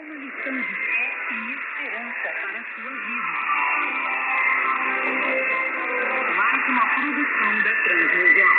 uma lição de fé e esperança para a sua vida. Mais uma produção da Transmundial.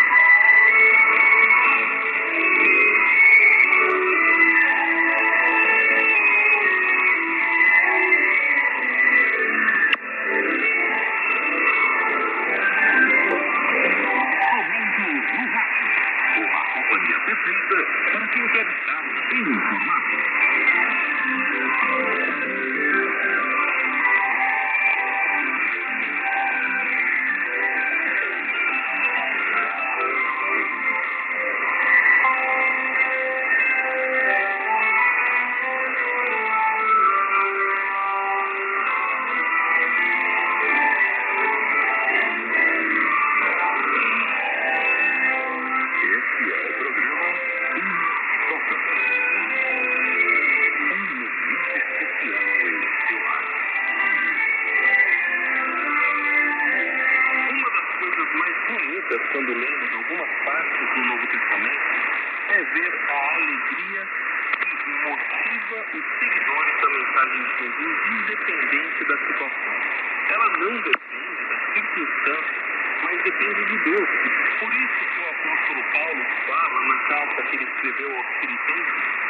Quando lemos algumas partes do Novo Testamento, é ver a alegria que motiva os seguidores da mensagem de Jesus, independente da situação. Ela não depende das circunstâncias, mas depende de Deus. Por isso que o apóstolo Paulo fala na carta que ele escreveu aos Filipenses,